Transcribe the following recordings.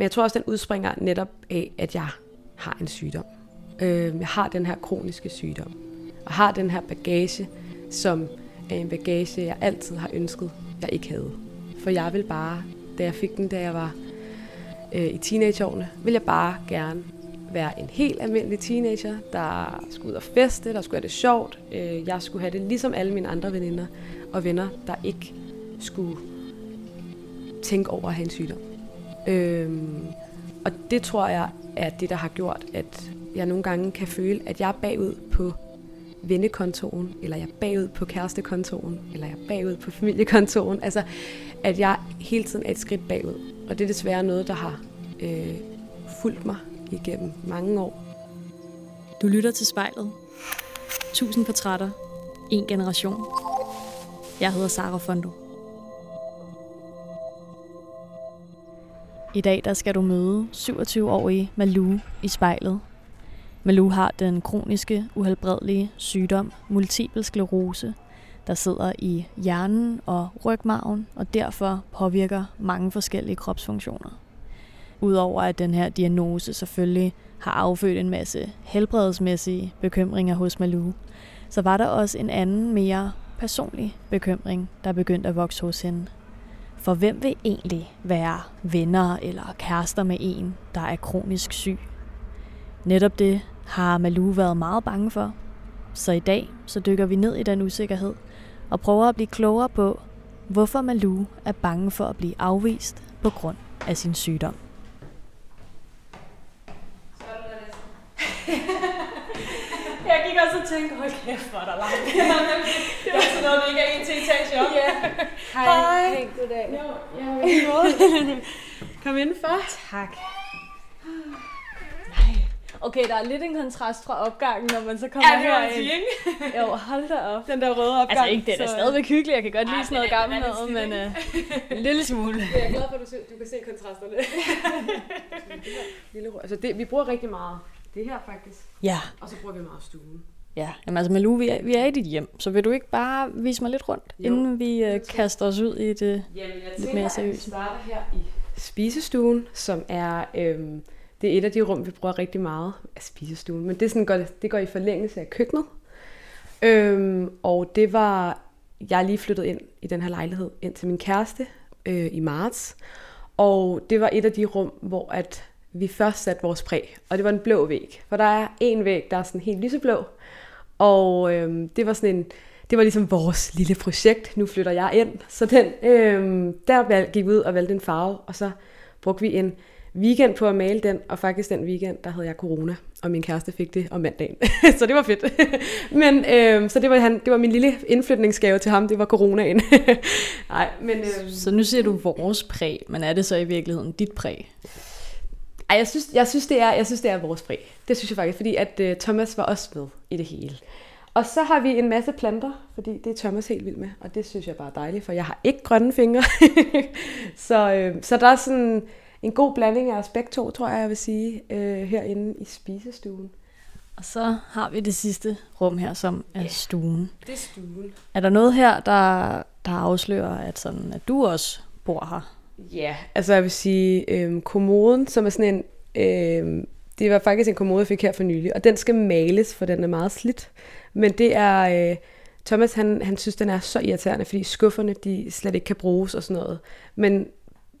Men jeg tror også, den udspringer netop af, at jeg har en sygdom. Jeg har den her kroniske sygdom. Og har den her bagage, som er en bagage, jeg altid har ønsket, jeg ikke havde. For jeg vil bare, da jeg fik den, da jeg var i teenageårene, ville jeg bare gerne være en helt almindelig teenager, der skulle ud og feste, der skulle have det sjovt. Jeg skulle have det ligesom alle mine andre veninder og venner, der ikke skulle tænke over at have en sygdom. Og det tror jeg er det, der har gjort, at jeg nogle gange kan føle, at jeg er bagud på vennekontoen, eller jeg er bagud på kærestekontoen, eller jeg er bagud på familiekontoen. Altså, at jeg hele tiden er et skridt bagud. Og det er desværre noget, der har fulgt mig igennem mange år. Du lytter til Spejlet. 1000 portrætter. En generation. Jeg hedder Sara Fondo. I dag der skal du møde 27-årige Malou i Spejlet. Malou har den kroniske, uhelbredelige sygdom multiple sklerose, der sidder i hjernen og rygmarven og derfor påvirker mange forskellige kropsfunktioner. Udover at den her diagnose selvfølgelig har affødt en masse helbredsmæssige bekymringer hos Malou, så var der også en anden, mere personlig bekymring, der begyndte at vokse hos hende. For hvem vil egentlig være venner eller kærester med en, der er kronisk syg? Netop det har Malou været meget bange for. Så i dag så dykker vi ned i den usikkerhed og prøver at blive klogere på, hvorfor Malou er bange for at blive afvist på grund af sin sygdom. Jeg gik også og tænkte, hold kæft, hvor er der langt. Det var sådan noget, der ikke er en til etage op. Yeah. Hej. Hej, goddag. Jo, jeg kom indenfor. Tak. Okay, der er lidt en kontrast fra opgangen, når man så kommer herind. Ja, det var jo, hold da op. Den der røde opgang. Altså ikke, den er stadigvæk hyggelig. Jeg kan godt lide sådan noget gammelt noget, men en lille smule. Jeg er glad for, at du kan se kontrasterne. Altså det, vi bruger rigtig meget det her faktisk. Ja. Og så bruger vi meget stuen. Ja, jamen altså Malou, vi er i dit hjem, så vil du ikke bare vise mig lidt rundt, jo, inden vi kaster os ud i det lidt mere seriøse? Jamen jeg tænker, at vi starter her i spisestuen, som er... Det er et af de rum, vi bruger rigtig meget af spisestuen, men det, er sådan, det går i forlængelse af køkkenet. Og det var, jeg lige flyttet ind i den her lejlighed, ind til min kæreste i marts. Og det var et af de rum, hvor at vi først satte vores præg, og det var en blå væg. For der er en væg, der er sådan helt lyseblå, og det var ligesom vores lille projekt. Nu flytter jeg ind, så der gik vi ud og valgte en farve, og så brugte vi en weekend på at male den, og faktisk den weekend, der havde jeg corona, og min kæreste fik det om mandagen, så det var fedt. Men så det var min lille indflytningsgave til ham, det var coronaen. Nej, men så nu siger du vores præg, men er det så i virkeligheden dit præg? Ej, jeg synes det er vores præg. Det synes jeg faktisk, fordi at Thomas var også med i det hele. Og så har vi en masse planter, fordi det er Thomas helt vild med, og det synes jeg bare er dejligt, for jeg har ikke grønne fingre. så der er sådan en god blanding af os begge to, tror jeg, jeg vil sige, herinde i spisestuen. Og så har vi det sidste rum her, som er stuen. Det er stuen. Er der noget her, der afslører, at du også bor her? Ja, altså jeg vil sige, kommoden, som er sådan en... det var faktisk en kommode, jeg fik her for nylig, og den skal males, for den er meget slidt. Men det er... Thomas, han synes, den er så irriterende, fordi skufferne, de slet ikke kan bruges og sådan noget. Men...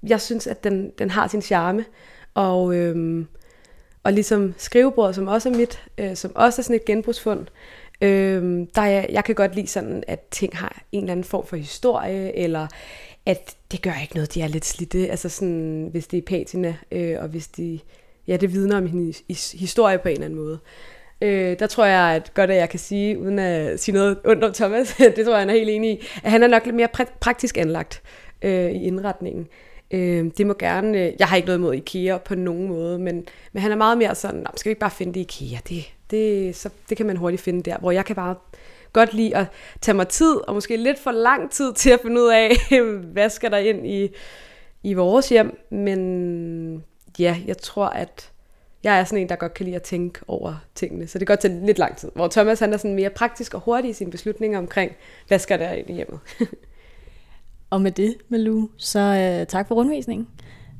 jeg synes, at den har sin charme, og ligesom skrivebordet, som også er mit, som også er sådan et genbrugsfund, jeg kan godt lide sådan, at ting har en eller anden form for historie, eller at det gør ikke noget, de er lidt slidte, altså sådan, hvis det er patina, og hvis det vidner om hendes historie på en eller anden måde. Der tror jeg, at jeg kan sige, uden at sige noget ondt om Thomas, det tror jeg, han er helt enig i, at han er nok lidt mere praktisk anlagt i indretningen. Det må gerne... Jeg har ikke noget imod IKEA på nogen måde, men han er meget mere sådan, skal vi ikke bare finde det i IKEA? Det kan man hurtigt finde der, hvor jeg kan bare godt lide at tage mig tid, og måske lidt for lang tid til at finde ud af, hvad skal der ind i vores hjem. Men ja, jeg tror, at jeg er sådan en, der godt kan lide at tænke over tingene, så det kan godt tage lidt lang tid. Hvor Thomas, han er sådan mere praktisk og hurtig i sine beslutninger omkring, hvad skal der ind i hjemmet? Og med det, Malou, så tak for rundvisningen.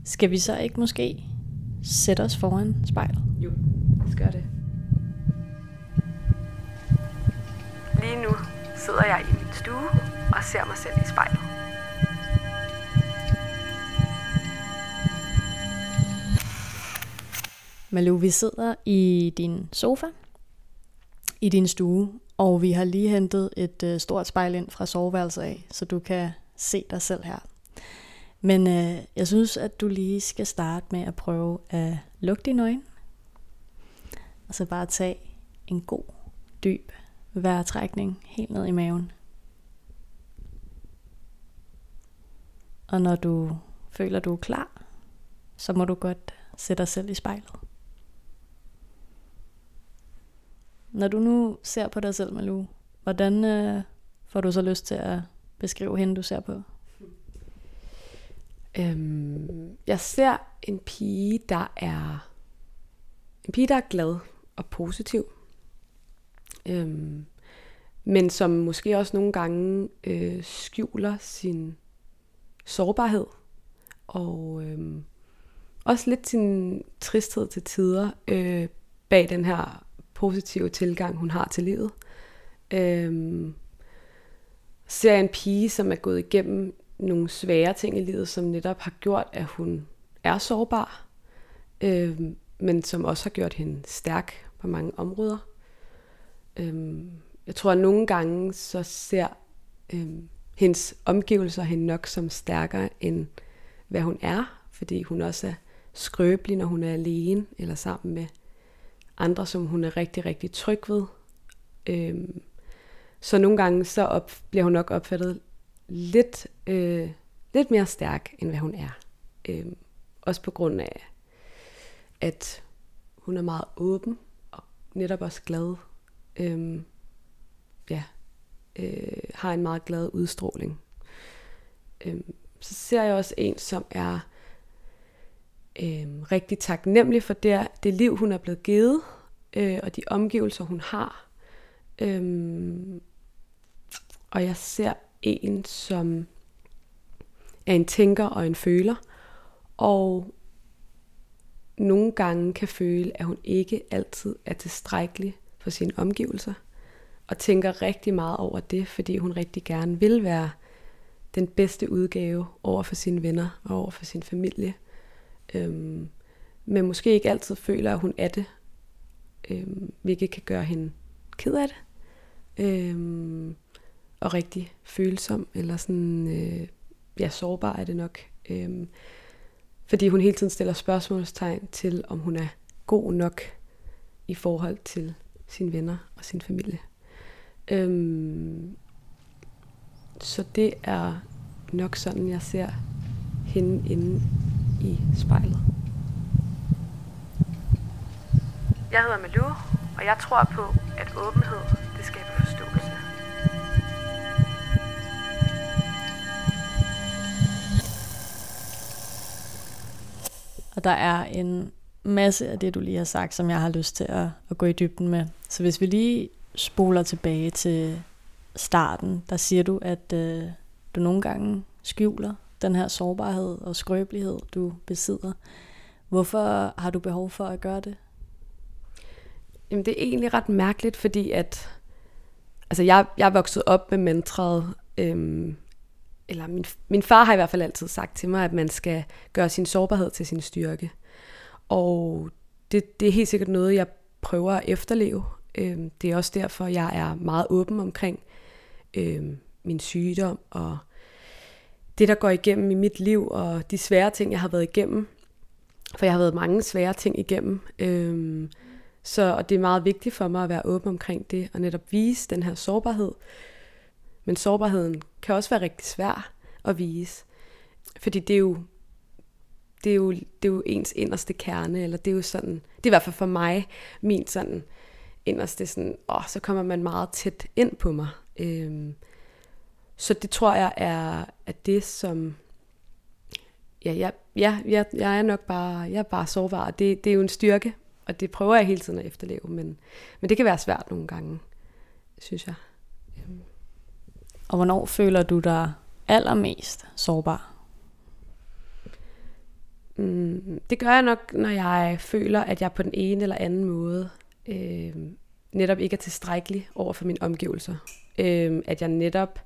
Skal vi så ikke måske sætte os foran spejlet? Jo, lad os gøre det. Lige nu sidder jeg i min stue og ser mig selv i spejlet. Malou, vi sidder i din sofa, i din stue, og vi har lige hentet et stort spejl ind fra soveværelset af, så du kan se dig selv her. Men jeg synes, at du lige skal starte med at prøve at lukke dine øjne. Og så bare tage en god, dyb vejrtrækning helt ned i maven. Og når du føler, du er klar, så må du godt sætte dig selv i spejlet. Når du nu ser på dig selv, Malou, hvordan får du så lyst til at beskrive hende, du ser på? Jeg ser en pige, der er glad og positiv, men som måske også nogle gange skjuler sin sårbarhed og også lidt sin tristhed til tider bag den her positive tilgang, hun har til livet. Ser en pige, som er gået igennem nogle svære ting i livet, som netop har gjort, at hun er sårbar, men som også har gjort hende stærk på mange områder. Jeg tror, at nogle gange så ser hendes omgivelser hende nok som stærkere, end hvad hun er, fordi hun også er skrøbelig, når hun er alene eller sammen med andre, som hun er rigtig, rigtig tryg ved. Så nogle gange så bliver hun nok opfattet lidt mere stærk, end hvad hun er. Også på grund af, at hun er meget åben og netop også glad. Har en meget glad udstråling. Så ser jeg også en, som er rigtig taknemmelig for det liv, hun er blevet givet, og de omgivelser, hun har. Og jeg ser en, som er en tænker og en føler, og nogle gange kan føle, at hun ikke altid er tilstrækkelig for sine omgivelser, og tænker rigtig meget over det, fordi hun rigtig gerne vil være den bedste udgave over for sine venner og over for sin familie, men måske ikke altid føler, at hun er det, hvilket kan gøre hende ked af det, og rigtig følsom, eller sådan, sårbar er det nok, fordi hun hele tiden stiller spørgsmålstegn til, om hun er god nok i forhold til sine venner og sin familie. Så det er nok sådan, jeg ser hende inde i spejlet. Jeg hedder Malou, og jeg tror på, at åbenhed, det skaber forståelse. Og der er en masse af det, du lige har sagt, som jeg har lyst til at gå i dybden med. Så hvis vi lige spoler tilbage til starten, der siger du, at du nogle gange skjuler den her sårbarhed og skrøbelighed, du besidder. Hvorfor har du behov for at gøre det? Jamen, det er egentlig ret mærkeligt, fordi at jeg er vokset op med mantraet, eller min far har i hvert fald altid sagt til mig, at man skal gøre sin sårbarhed til sin styrke. Og det er helt sikkert noget, jeg prøver at efterleve. Det er også derfor, jeg er meget åben omkring min sygdom og det, der går igennem i mit liv, og de svære ting, jeg har været igennem. For jeg har været mange svære ting igennem. Og det er meget vigtigt for mig at være åben omkring det, og netop vise den her sårbarhed. Men sårbarheden kan også være rigtig svær at vise. Fordi det er jo ens inderste kerne, eller det er jo sådan, det er i hvert fald for mig, min sådan inderste sådan, så kommer man meget tæt ind på mig. Så det tror jeg er at det, som jeg er nok bare, jeg er bare sårbar. Det er jo en styrke, og det prøver jeg hele tiden at efterleve, men det kan være svært nogle gange, synes jeg. Og hvornår føler du dig allermest sårbar? Det gør jeg nok, når jeg føler, at jeg på den ene eller anden måde netop ikke er tilstrækkelig over for mine omgivelser. At jeg netop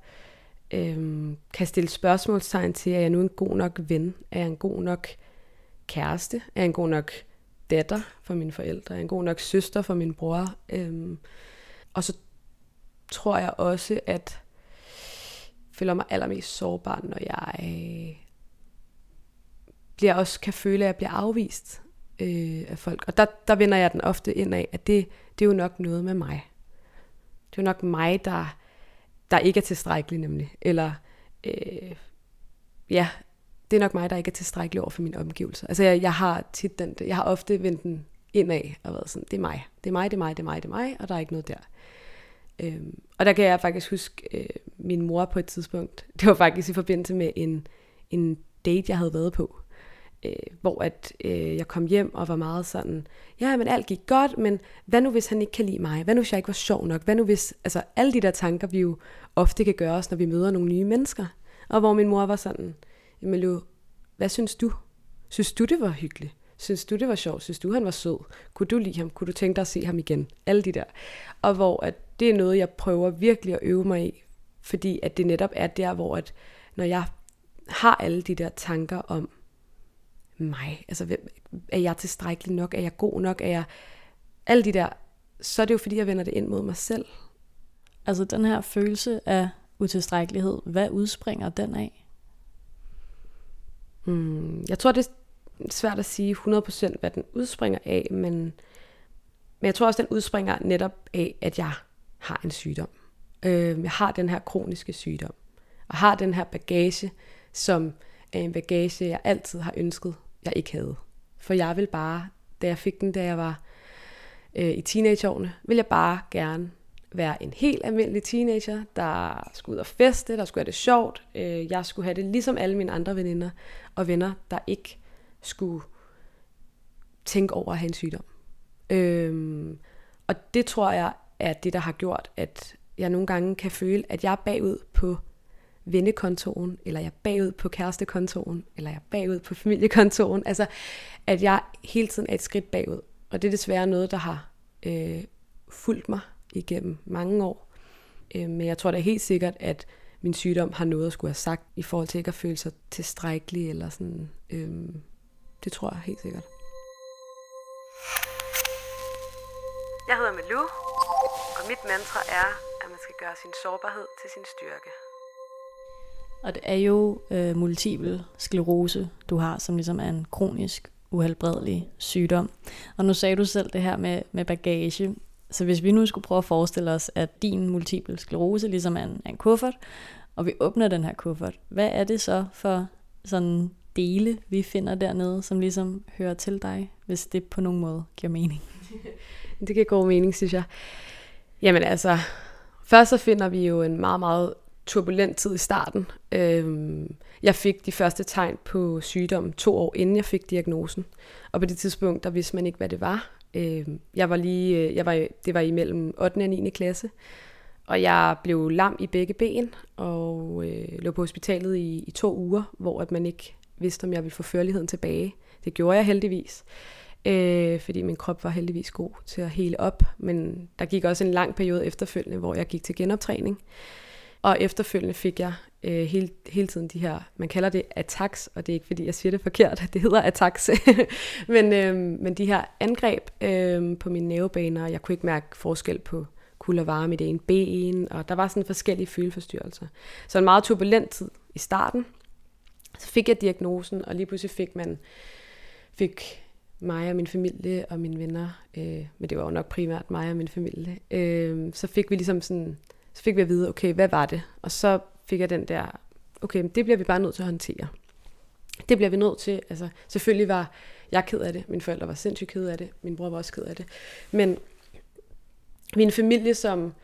kan stille spørgsmålstegn til, at jeg nu er en god nok ven, er jeg en god nok kæreste, er jeg en god nok datter for mine forældre, er jeg en god nok søster for min bror. Og så tror jeg også, at jeg føler mig allermest sårbar, når jeg kan føle, at jeg bliver afvist af folk. Og der vender jeg den ofte ind af, at det er jo nok noget med mig. Det er jo nok mig, der ikke er tilstrækkelig nemlig. Eller det er nok mig, der ikke er tilstrækkelig over for mine omgivelser. Altså jeg har ofte vendt den ind af og været sådan, det er mig, og der er ikke noget der. Og der kan jeg faktisk huske min mor på et tidspunkt. Det var faktisk i forbindelse med en date, jeg havde været på. Hvor at jeg kom hjem og var meget sådan, ja, men alt gik godt, men hvad nu hvis han ikke kan lide mig? Hvad nu hvis jeg ikke var sjov nok? Hvad nu hvis, altså alle de der tanker, vi jo ofte kan gøre os, når vi møder nogle nye mennesker. Og hvor min mor var sådan, Malou, hvad synes du? Synes du det var hyggeligt? Synes du det var sjovt? Synes du han var sød? Kunne du lide ham? Kunne du tænke dig at se ham igen? Alle de der. Og hvor at det er noget, jeg prøver virkelig at øve mig i, fordi at det netop er der, hvor at når jeg har alle de der tanker om mig, altså er jeg tilstrækkelig nok, er jeg god nok, er jeg alle de der, så er det jo fordi jeg vender det ind mod mig selv. Altså den her følelse af utilstrækkelighed, hvad udspringer den af? Jeg tror det er svært at sige 100% hvad den udspringer af, men jeg tror også den udspringer netop af, at jeg har en sygdom. Jeg har den her kroniske sygdom og har den her bagage, som er en bagage jeg altid har ønsket jeg ikke havde. For jeg vil bare, da jeg fik den, da jeg var i teenageårene, ville jeg bare gerne være en helt almindelig teenager, der skulle ud og feste, der skulle have det sjovt. Jeg skulle have det ligesom alle mine andre veninder og venner, der ikke skulle tænke over at have en sygdom. Og det tror jeg er det, der har gjort, at jeg nogle gange kan føle, at jeg er bagud på vennekontoen, eller jeg er bagud på kærestekontoen, eller jeg er bagud på familiekontoen. Altså, at jeg hele tiden er et skridt bagud. Og det er desværre noget, der har fulgt mig igennem mange år. Men jeg tror da helt sikkert, at min sygdom har noget at skulle have sagt, i forhold til ikke at føle sig tilstrækkelig, eller sådan. Det tror jeg helt sikkert. Jeg hedder Malou, og mit mantra er, at man skal gøre sin sårbarhed til sin styrke. Og det er jo multiple sklerose, du har, som ligesom er en kronisk, uhelbredelig sygdom. Og nu sagde du selv det her med bagage. Så hvis vi nu skulle prøve at forestille os, at din multiple sklerose ligesom er en kuffert, og vi åbner den her kuffert, hvad er det så for sådan dele, vi finder dernede, som ligesom hører til dig, hvis det på nogen måde giver mening? Det giver god mening, synes jeg. Jamen altså, først så finder vi jo en meget, meget turbulent tid i starten. Jeg fik de første tegn på sygdommen 2 år inden jeg fik diagnosen. Og på det tidspunkt, der vidste man ikke, hvad det var. Det var imellem 8. og 9. klasse. Og jeg blev lam i begge ben, og lå på hospitalet i 2 uger, hvor at man ikke vidste, om jeg ville få førligheden tilbage. Det gjorde jeg heldigvis. Fordi min krop var heldigvis god til at hele op. Men der gik også en lang periode efterfølgende, hvor jeg gik til genoptræning. Og efterfølgende fik jeg hele tiden de her, man kalder det attacks, og det er ikke fordi jeg siger det forkert, det hedder attacks, men de her angreb på mine nervebaner, og jeg kunne ikke mærke forskel på kul og varme i det ene ben, og der var sådan forskellige føleforstyrrelser. Så en meget turbulent tid i starten. Så fik jeg diagnosen, og lige pludselig fik mig og min familie og mine venner, men det var jo nok primært mig og min familie, så fik vi at vide, okay, hvad var det? Og så fik jeg den der, okay, det bliver vi bare nødt til at håndtere. Det bliver vi nødt til, altså selvfølgelig var jeg ked af det, mine forældre var sindssygt ked af det, min bror var også ked af det, men min familie, som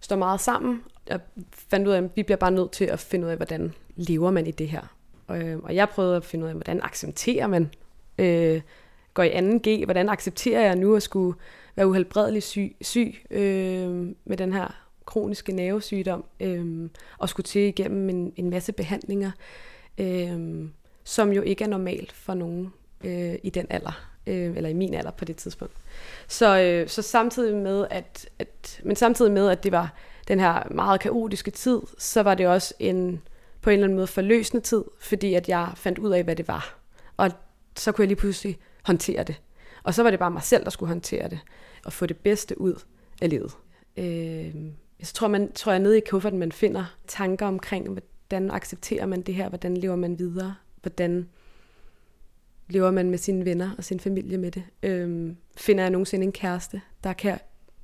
står meget sammen, og fandt ud af, at vi bliver bare nødt til at finde ud af, hvordan lever man i det her. Og jeg prøvede at finde ud af, hvordan accepterer man, går i 2.g, hvordan accepterer jeg nu at skulle være uhelbredelig syg med den her kroniske nervesygdom, og skulle til igennem en masse behandlinger, som jo ikke er normalt for nogen i den alder, eller i min alder på det tidspunkt. Så samtidig med at det var den her meget kaotiske tid, så var det også på en eller anden måde forløsende tid, fordi at jeg fandt ud af, hvad det var. Og så kunne jeg lige pludselig håndtere det. Og så var det bare mig selv, der skulle håndtere det, og få det bedste ud af livet. Så tror jeg nede i kufferten, man finder tanker omkring, hvordan accepterer man det her, hvordan lever man videre, hvordan lever man med sine venner og sin familie med det. Finder jeg nogensinde en kæreste, der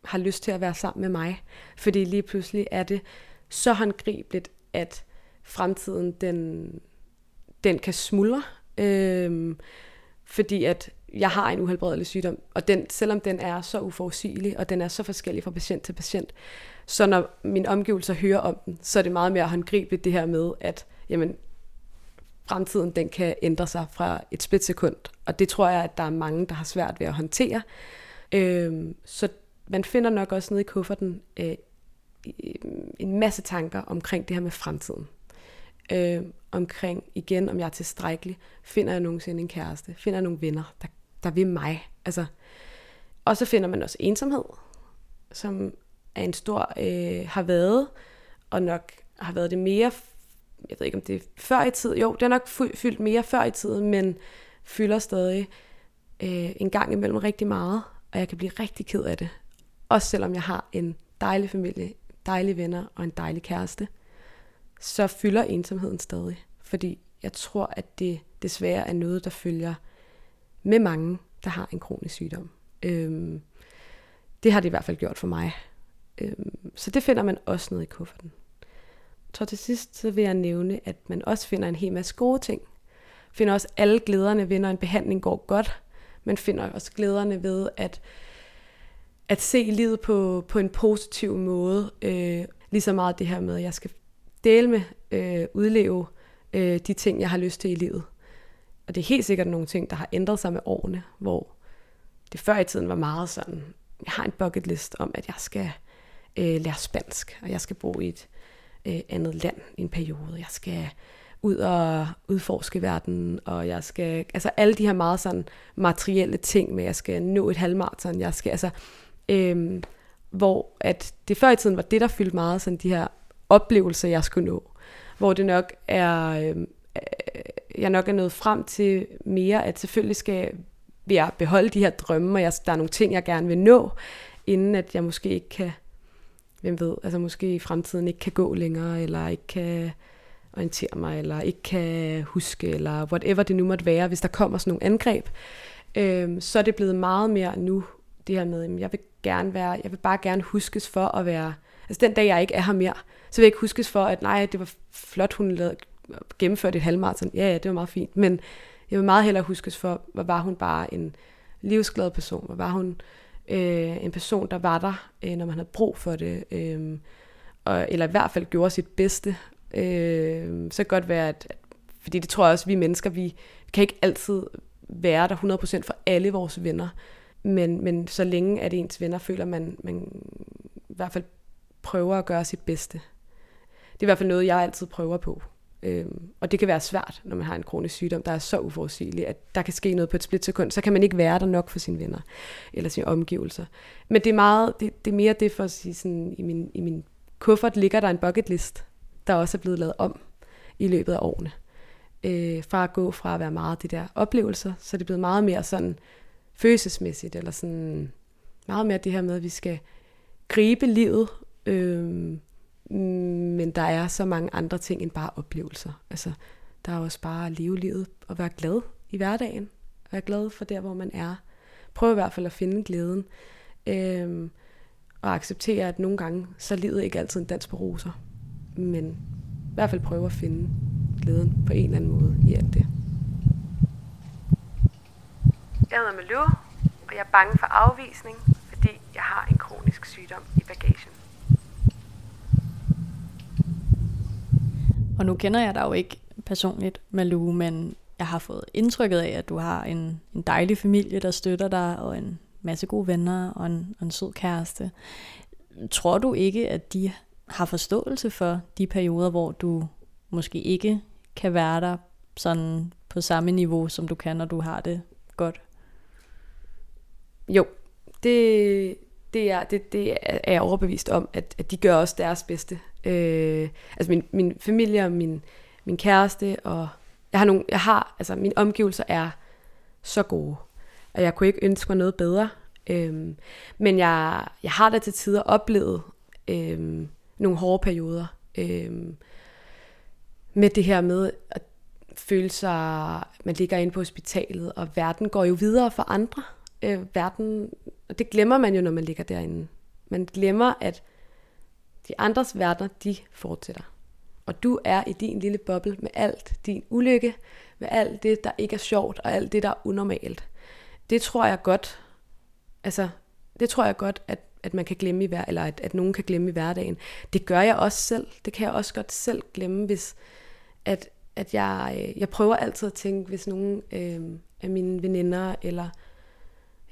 har lyst til at være sammen med mig? Fordi lige pludselig er det så håndgribeligt, at fremtiden den kan smuldre. Fordi at jeg har en uhelbredelig sygdom, og selvom den er så uforudsigelig, og den er så forskellig fra patient til patient, så når mine omgivelser hører om den, så er det meget mere håndgribeligt det her med, at jamen, fremtiden den kan ændre sig fra et splitsekund, og det tror jeg, at der er mange, der har svært ved at håndtere. Så man finder nok også nede i kufferten en masse tanker omkring det her med fremtiden. Omkring igen, om jeg er tilstrækkelig, finder jeg nogensinde en kæreste, finder jeg nogle venner, der vil mig. Altså, og så finder man også ensomhed, som er en stor, har været, og nok har været det mere, jeg ved ikke om det er før i tiden, jo, det er nok fyldt mere før i tiden, men fylder stadig en gang imellem rigtig meget, og jeg kan blive rigtig ked af det. Også selvom jeg har en dejlig familie, dejlige venner og en dejlig kæreste, så fylder ensomheden stadig, fordi jeg tror, at det desværre er noget, der følger med mange, der har en kronisk sygdom. Det har det i hvert fald gjort for mig. Så det finder man også nede i kufferten. Jeg tror til sidst, så vil jeg nævne, at man også finder en hel masse gode ting. Finder også alle glæderne ved, når en behandling går godt. Man finder også glæderne ved at se livet på en positiv måde. Ligeså meget det her med, at jeg skal dele med, udleve de ting, jeg har lyst til i livet. Og det er helt sikkert nogle ting, der har ændret sig med årene, hvor det før i tiden var meget sådan, jeg har en bucket list om, at jeg skal lære spansk, og jeg skal bo i et andet land i en periode. Jeg skal ud og udforske verden, og jeg skal, altså alle de her meget sådan materielle ting med, jeg skal nå et halvmarathon, jeg skal, altså, hvor at det før i tiden var det, der fyldte meget sådan de her oplevelser, jeg skulle nå, hvor det nok er, jeg nok er nået frem til mere, at selvfølgelig vil jeg beholde de her drømme, og der er nogle ting, jeg gerne vil nå, inden at jeg måske ikke kan, hvem ved, altså måske i fremtiden ikke kan gå længere, eller ikke kan orientere mig, eller ikke kan huske, eller whatever det nu måtte være, hvis der kommer sådan nogle angreb, så er det blevet meget mere nu, det her med, jeg vil bare gerne huskes for at være, altså den dag, jeg ikke er her mere, så vil jeg ikke huskes for, at nej, det var flot, hun gennemførte et halvmarathon. Ja, det var meget fint. Men jeg vil meget hellere huskes for, hvor var hun bare en livsglad person. Hvor var hun en person, der var der, når man havde brug for det. Eller i hvert fald gjorde sit bedste. Så godt være, at fordi det tror jeg også, vi mennesker, vi kan ikke altid være der 100% for alle vores venner. Men så længe at ens venner føler, man i hvert fald prøver at gøre sit bedste. Det er i hvert fald noget, jeg altid prøver på. Og det kan være svært, når man har en kronisk sygdom, der er så uforudsigelig, at der kan ske noget på et splitsekund, så kan man ikke være der nok for sine venner eller sine omgivelser. Men det er, det er mere det for at sige, sådan, i min kuffert ligger der en bucket list, der også er blevet lavet om i løbet af årene. Fra at gå fra at være meget de der oplevelser, så er det blevet meget mere sådan følelsesmæssigt, eller sådan meget mere det her med, at vi skal gribe livet, men der er så mange andre ting end bare oplevelser. Altså, der er også bare at leve livet og være glad i hverdagen. Være glad for der, hvor man er. Prøv i hvert fald at finde glæden. Og acceptere, at nogle gange, så er livet ikke altid en dans på roser. Men i hvert fald prøve at finde glæden på en eller anden måde i alt det. Jeg hedder Malou, og jeg er bange for afvisning, fordi jeg har en kronisk sygdom i bagagen. Og nu kender jeg dig jo ikke personligt, Malou, men jeg har fået indtrykket af, at du har en dejlig familie, der støtter dig, og en masse gode venner, og en sød kæreste. Tror du ikke, at de har forståelse for de perioder, hvor du måske ikke kan være der sådan på samme niveau, som du kan, når du har det godt. Jo, det er jeg overbevist om, at de gør også deres bedste. Altså min familie og min kæreste, og altså mine omgivelser er så gode, og jeg kunne ikke ønske mig noget bedre. Men jeg har da til tider oplevet nogle hårde perioder med det her med at føle sig, man ligger inde på hospitalet, og verden går jo videre for andre. Og det glemmer man jo, når man ligger derinde. Man glemmer, at de andres verdener, de fortsætter. Og du er i din lille boble med alt din ulykke, med alt det, der ikke er sjovt, og alt det, der er unormalt. Det tror jeg godt, at man kan glemme eller at nogen kan glemme i hverdagen. Det gør jeg også selv. Det kan jeg også godt selv glemme, hvis at jeg prøver altid at tænke, hvis nogen af mine veninder eller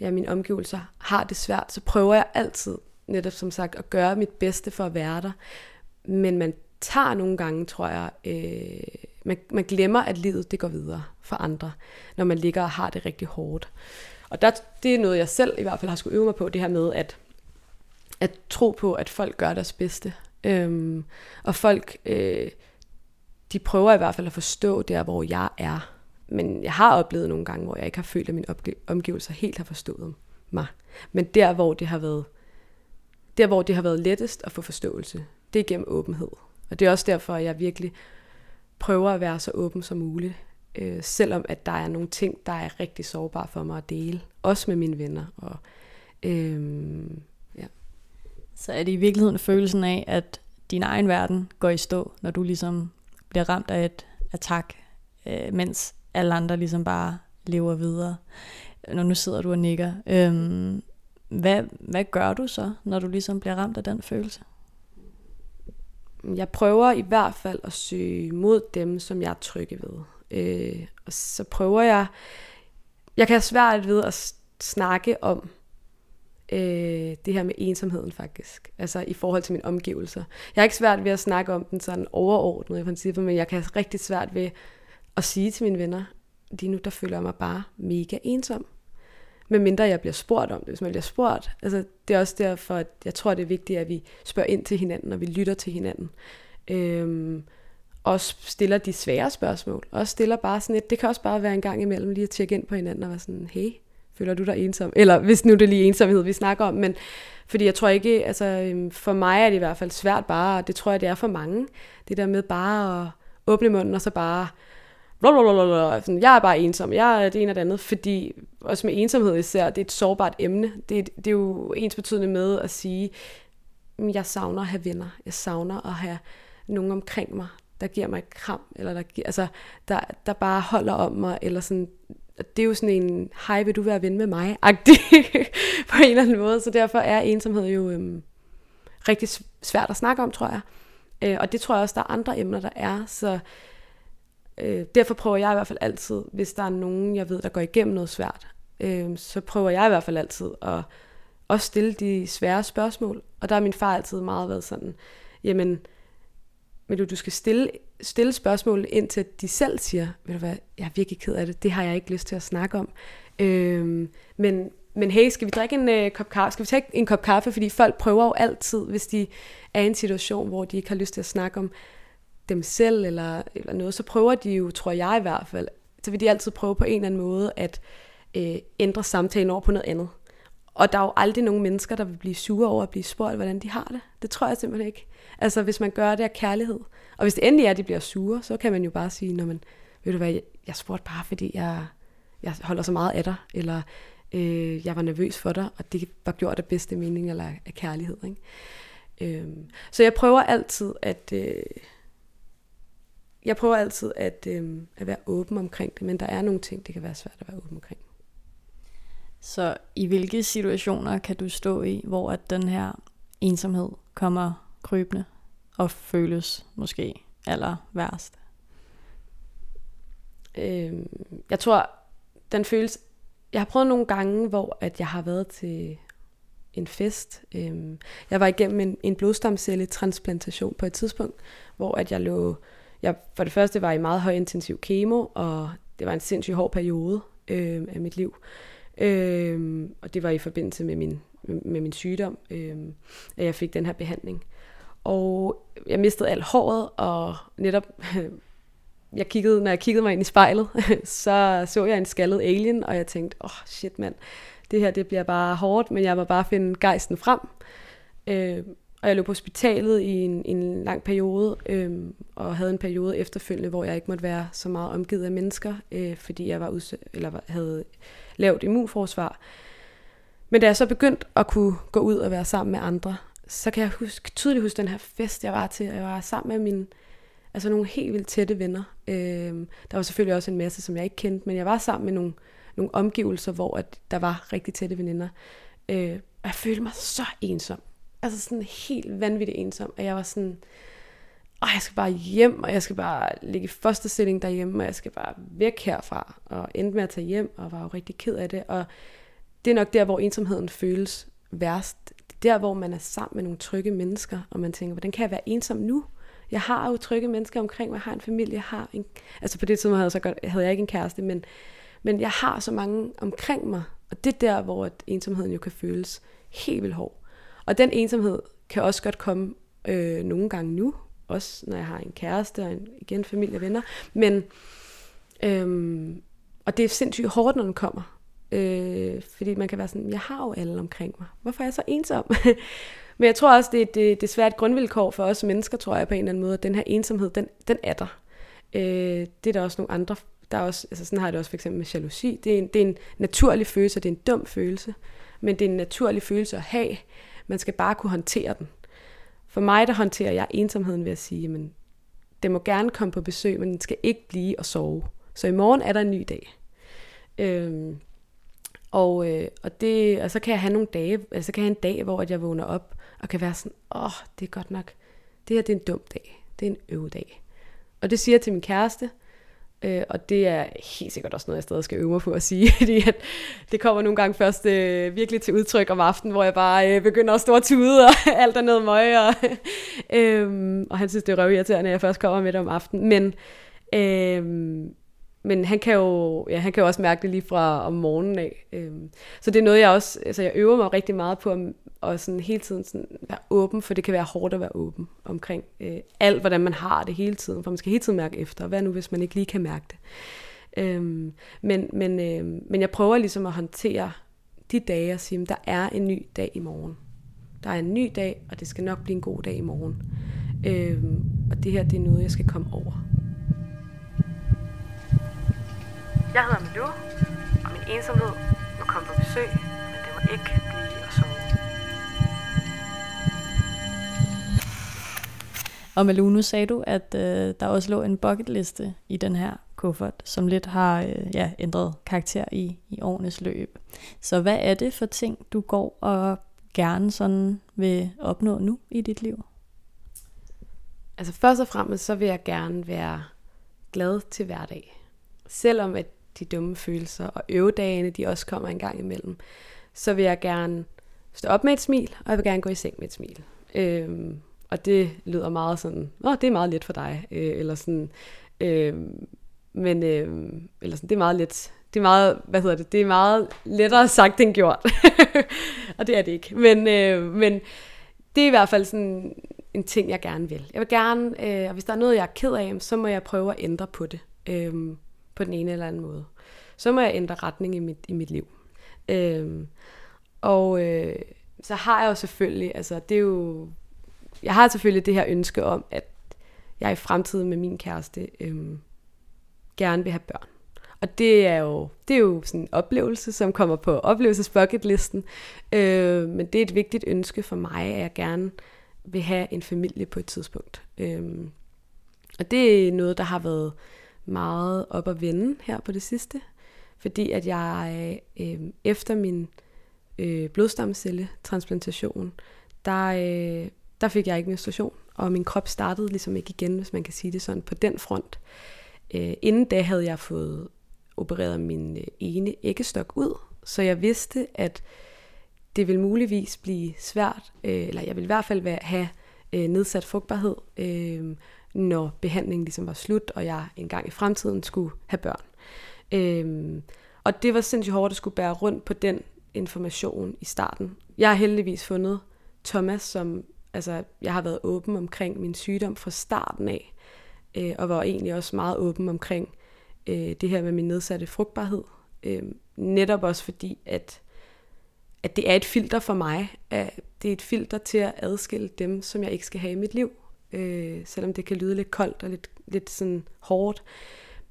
mine omgivelser har det svært, så prøver jeg altid, netop som sagt, at gøre mit bedste for at være der. Men man tager nogle gange, tror jeg, man glemmer, at livet det går videre for andre, når man ligger og har det rigtig hårdt. Og det er noget, jeg selv i hvert fald har skulle øve mig på, det her med at tro på, at folk gør deres bedste. Og folk, de prøver i hvert fald at forstå der, hvor jeg er. Men jeg har oplevet nogle gange, hvor jeg ikke har følt, at mine omgivelser helt har forstået mig. Men der, hvor det har været lettest at få forståelse, det er gennem åbenhed. Og det er også derfor, at jeg virkelig prøver at være så åben som muligt. Selvom at der er nogle ting, der er rigtig sårbare for mig at dele. Også med mine venner. Og, ja. Så er det i virkeligheden følelsen af, at din egen verden går i stå, når du ligesom bliver ramt af et attack, mens alle andre ligesom bare lever videre. Når nu sidder du og nikker. Hvad gør du så, når du ligesom bliver ramt af den følelse? Jeg prøver i hvert fald at søge mod dem, som jeg er trygge ved. Og så prøver jeg. Jeg kan have svært ved at snakke om det her med ensomheden faktisk. Altså i forhold til mine omgivelser. Jeg er ikke svært ved at snakke om den sådan overordnet i princippet, men jeg kan have rigtig svært ved at sige til mine venner, lige nu der føler jeg mig bare mega ensom. Medmindre jeg bliver spurgt om det, hvis man bliver spurgt. Altså, det er også derfor, at jeg tror, det er vigtigt, at vi spørger ind til hinanden, og vi lytter til hinanden. Også stiller de svære spørgsmål. Også stiller bare sådan et, det kan også bare være en gang imellem, lige at tjekke ind på hinanden og være sådan, hey, føler du dig ensom? Eller hvis nu det er lige ensomhed, vi snakker om. Men fordi jeg tror ikke, altså for mig er det i hvert fald svært bare, og det tror jeg, det er for mange. Det der med bare at åbne munden og så bare... Jeg er bare ensom, jeg er det ene og det andet, fordi også med ensomhed især, det er et sårbart emne. Det er jo ensbetydende med at sige, jeg savner at have venner, jeg savner at have nogen omkring mig, der giver mig et kram, eller der bare holder om mig, eller sådan, det er jo sådan en, hej, vil du være ven med mig? På en eller anden måde, så derfor er ensomhed jo rigtig svært at snakke om, tror jeg. Og det tror jeg også, der er andre emner, der er, så... Derfor prøver jeg i hvert fald altid, hvis der er nogen, jeg ved, der går igennem noget svært, så prøver jeg i hvert fald altid at også stille de svære spørgsmål. Og der har min far altid meget været sådan, jamen, du skal stille spørgsmål, indtil de selv siger, ved du hvad, jeg er virkelig ked af det, det har jeg ikke lyst til at snakke om. Men hey, skal vi drikke en kop kaffe? Skal vi tage en kop kaffe? Fordi folk prøver jo altid, hvis de er i en situation, hvor de ikke har lyst til at snakke om dem selv eller noget, så prøver de jo, tror jeg i hvert fald, så vil de altid prøve på en eller anden måde at ændre samtalen over på noget andet. Og der er jo aldrig nogen mennesker, der vil blive sure over at blive spurgt, hvordan de har det. Det tror jeg simpelthen ikke. Altså hvis man gør det af kærlighed, og hvis det endelig er, at de bliver sure, så kan man jo bare sige, ved du hvad, jeg spurgte bare, fordi jeg holder så meget af dig, eller jeg var nervøs for dig, og det var gjort af bedste mening, eller af kærlighed. Ikke? Så jeg prøver altid at... at være åben omkring det, men der er nogle ting, det kan være svært at være åben omkring. Så i hvilke situationer kan du stå i, hvor at den her ensomhed kommer krybende og føles måske aller værst? Jeg tror, den føles... Jeg har prøvet nogle gange, hvor at jeg har været til en fest. Jeg var igennem en blodstamcelletransplantation på et tidspunkt, hvor at jeg lå... Jeg for det første var i meget høj intensiv kemo, og det var en sindssygt hård periode. af mit liv. Og det var i forbindelse med min sygdom, at jeg fik den her behandling. Og jeg mistede alt håret, og netop, når jeg kiggede mig ind i spejlet, så jeg en skaldet alien, og jeg tænkte, shit mand, det her det bliver bare hårdt, men jeg må bare finde gejsten frem. Og jeg lå på hospitalet i en lang periode, og havde en periode efterfølgende, hvor jeg ikke måtte være så meget omgivet af mennesker, fordi jeg var havde lavt immunforsvar. Men da jeg så begyndte at kunne gå ud og være sammen med andre, så kan jeg tydeligt huske den her fest, jeg var til. Jeg var sammen med nogle helt vildt tætte venner. Der var selvfølgelig også en masse, som jeg ikke kendte, men jeg var sammen med nogle omgivelser, hvor der var rigtig tætte veninder. Og jeg følte mig så ensom. Altså sådan helt vanvittigt ensom. Og jeg var sådan, jeg skal bare hjem, og jeg skal bare ligge i fosterstilling derhjemme, og jeg skal bare væk herfra. Og endte med at tage hjem, og var jo rigtig ked af det. Og det er nok der, hvor ensomheden føles værst. Der, hvor man er sammen med nogle trygge mennesker, og man tænker, hvordan kan jeg være ensom nu? Jeg har jo trygge mennesker omkring mig, jeg har en familie, jeg har en... Altså på det tidspunkt havde jeg ikke en kæreste, men jeg har så mange omkring mig, og det er der, hvor ensomheden jo kan føles helt vildt hård. Og den ensomhed kan også godt komme nogle gange nu, også når jeg har en kæreste og igen familie og venner, men... og det er sindssygt hårdt, når den kommer. Fordi man kan være sådan, jeg har jo alle omkring mig, hvorfor er jeg så ensom? Men jeg tror også, det er svært grundvilkår for os mennesker, tror jeg, på en eller anden måde, at den her ensomhed, den er der. Det er der også nogle andre, der er også, altså sådan har jeg det også for eksempel med jalousi. Det er en naturlig følelse, og det er en dum følelse, men det er en naturlig følelse at have. Man skal bare kunne håndtere den. For mig, der håndterer jeg ensomheden ved at sige, men den må gerne komme på besøg, men den skal ikke blive og sove. Så i morgen er der en ny dag. Og så kan jeg have nogle dage, altså så kan jeg have en dag, hvor jeg vågner op og kan være sådan, det er godt nok, det her det er en dum dag, det er en øvedag. Og det siger jeg til min kæreste, og det er helt sikkert også noget, jeg stadig skal øve mig på at sige, fordi at det kommer nogle gange først virkelig til udtryk om aftenen, hvor jeg bare begynder at stå og tude og alt er noget møg, og han synes, det er røvirriterende, når jeg først kommer med det om aftenen, men han kan jo også mærke det lige fra om morgenen af. Så det er noget, jeg også... Altså jeg øver mig rigtig meget på at sådan hele tiden sådan være åben, for det kan være hårdt at være åben omkring alt, hvordan man har det hele tiden. For man skal hele tiden mærke efter. Hvad nu, hvis man ikke lige kan mærke det? Men jeg prøver ligesom at håndtere de dage og sige, at der er en ny dag i morgen. Der er en ny dag, og det skal nok blive en god dag i morgen. Og det her, det er noget, jeg skal komme over. Jeg hedder Malou, og min ensomhed må komme på besøg, men det må ikke blive og sove. Og Malou, nu sagde du, at der også lå en bucketliste i den her kuffert, som lidt har ændret karakter i årenes løb. Så hvad er det for ting, du går og gerne sådan vil opnå nu i dit liv? Altså først og fremmest, så vil jeg gerne være glad til hverdag. Selvom at de dumme følelser og øvedagene, de også kommer en gang imellem, så vil jeg gerne stå op med et smil, og jeg vil gerne gå i seng med et smil. Og det lyder meget sådan, det er meget let for dig, eller sådan, eller sådan, det er meget let, det er meget, det er meget lettere sagt end gjort, og det er det ikke, men det er i hvert fald sådan en ting, jeg gerne vil. Jeg vil gerne, og hvis der er noget, jeg er ked af, så må jeg prøve at ændre på det. På den ene eller anden måde. Så må jeg ændre retning i mit liv. Så har jeg jo selvfølgelig, jeg har selvfølgelig det her ønske om, at jeg i fremtiden med min kæreste gerne vil have børn. Og det er jo sådan en oplevelse, som kommer på oplevelsesbucketlisten. Men det er et vigtigt ønske for mig, at jeg gerne vil have en familie på et tidspunkt. Og det er noget, der har været meget op at vende her på det sidste, fordi at jeg efter min blodstamcelletransplantation, der fik jeg ikke menstruation, og min krop startede ligesom ikke igen, hvis man kan sige det sådan, på den front. Inden da havde jeg fået opereret min ene æggestok ud, så jeg vidste, at det ville muligvis blive svært, eller jeg ville i hvert fald have nedsat frugtbarhed, når behandlingen ligesom var slut, og jeg engang i fremtiden skulle have børn. Og det var sindssygt hårdt at skulle bære rundt på den information i starten. Jeg har heldigvis fundet Thomas, som altså, jeg har været åben omkring min sygdom fra starten af, og var egentlig også meget åben omkring det her med min nedsatte frugtbarhed. Netop også fordi, at det er et filter for mig. At det er et filter til at adskille dem, som jeg ikke skal have i mit liv. Selvom det kan lyde lidt koldt og lidt sådan hårdt.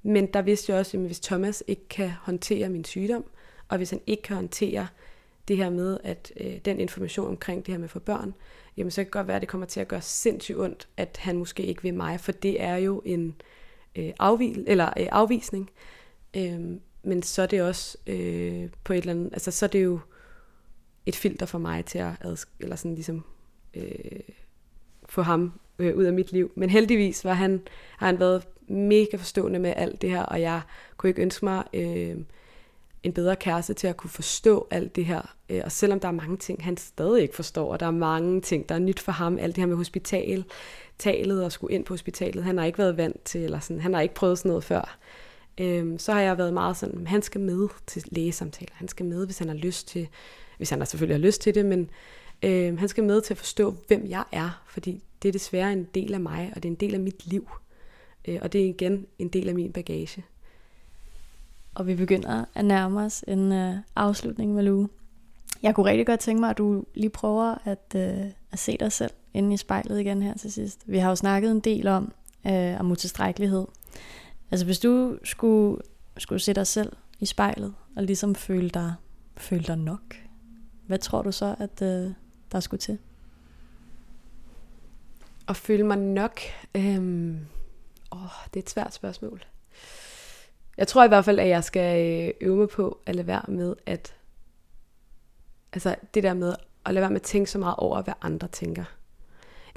Men der vidste jeg også, at hvis Thomas ikke kan håndtere min sygdom, og hvis han ikke kan håndtere det her med, at den information omkring det her med for børn, jamen så kan det godt være, at det kommer til at gøre sindssygt ondt, at han måske ikke vil mig, for det er jo en afvisning. Men så er det også på et eller andet, altså så er det jo et filter for mig til at eller sådan ligesom få ham ud af mit liv. Men heldigvis har han været mega forstående med alt det her, og jeg kunne ikke ønske mig en bedre kæreste til at kunne forstå alt det her. Og selvom der er mange ting, han stadig ikke forstår, og der er mange ting, der er nyt for ham, alt det her med hospitalet og skulle ind på hospitalet, han har ikke været vant til, eller sådan, han har ikke prøvet sådan noget før. Så har jeg været meget sådan, han skal med til lægesamtaler, han skal med, hvis han har lyst til, hvis han selvfølgelig har lyst til det, men han skal med til at forstå, hvem jeg er, fordi det er desværre en del af mig, og det er en del af mit liv. Og det er igen en del af min bagage. Og vi begynder at nærme os en afslutning, Malou. Jeg kunne rigtig godt tænke mig, at du lige prøver at se dig selv inde i spejlet igen her til sidst. Vi har jo snakket en del om utilstrækkelighed. Altså hvis du skulle se dig selv i spejlet og ligesom føle dig nok, hvad tror du så, at der skulle til? At føle mig nok? Det er et svært spørgsmål. Jeg tror i hvert fald, at jeg skal øve mig på at lade være med at... Altså det der med at lade være med at tænke så meget over, hvad andre tænker.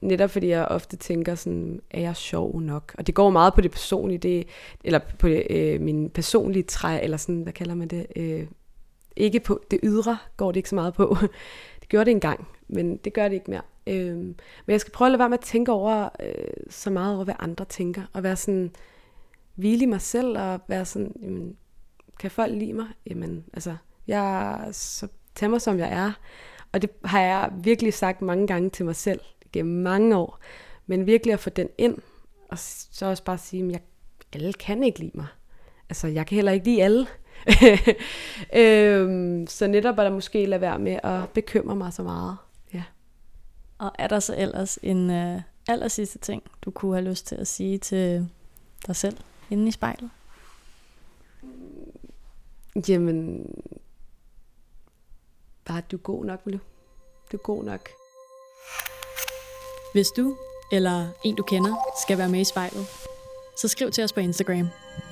Netop fordi jeg ofte tænker sådan, er jeg sjov nok? Og det går meget på det personlige, eller på min personlige træ, eller sådan, hvad kalder man det? Ikke på det ydre går det ikke så meget på. Det gjorde det engang, men det gør det ikke mere. Men jeg skal prøve at lade være med at tænke over så meget over, hvad andre tænker, og være sådan... hvile i mig selv og være sådan, jamen, kan folk lide mig? Jamen, altså, jeg så tager mig, som jeg er. Og det har jeg virkelig sagt mange gange til mig selv gennem mange år. Men virkelig at få den ind, og så også bare sige, at alle kan ikke lide mig. Altså, jeg kan heller ikke lide alle. Så netop er der måske lade være med at bekymre mig så meget. Ja. Og er der så ellers en allersidste ting, du kunne have lyst til at sige til dig selv? Inden i spejlet? Jamen, bare du er god nok, Malou. Du er god nok. Hvis du, eller en du kender, skal være med i spejlet, så skriv til os på Instagram.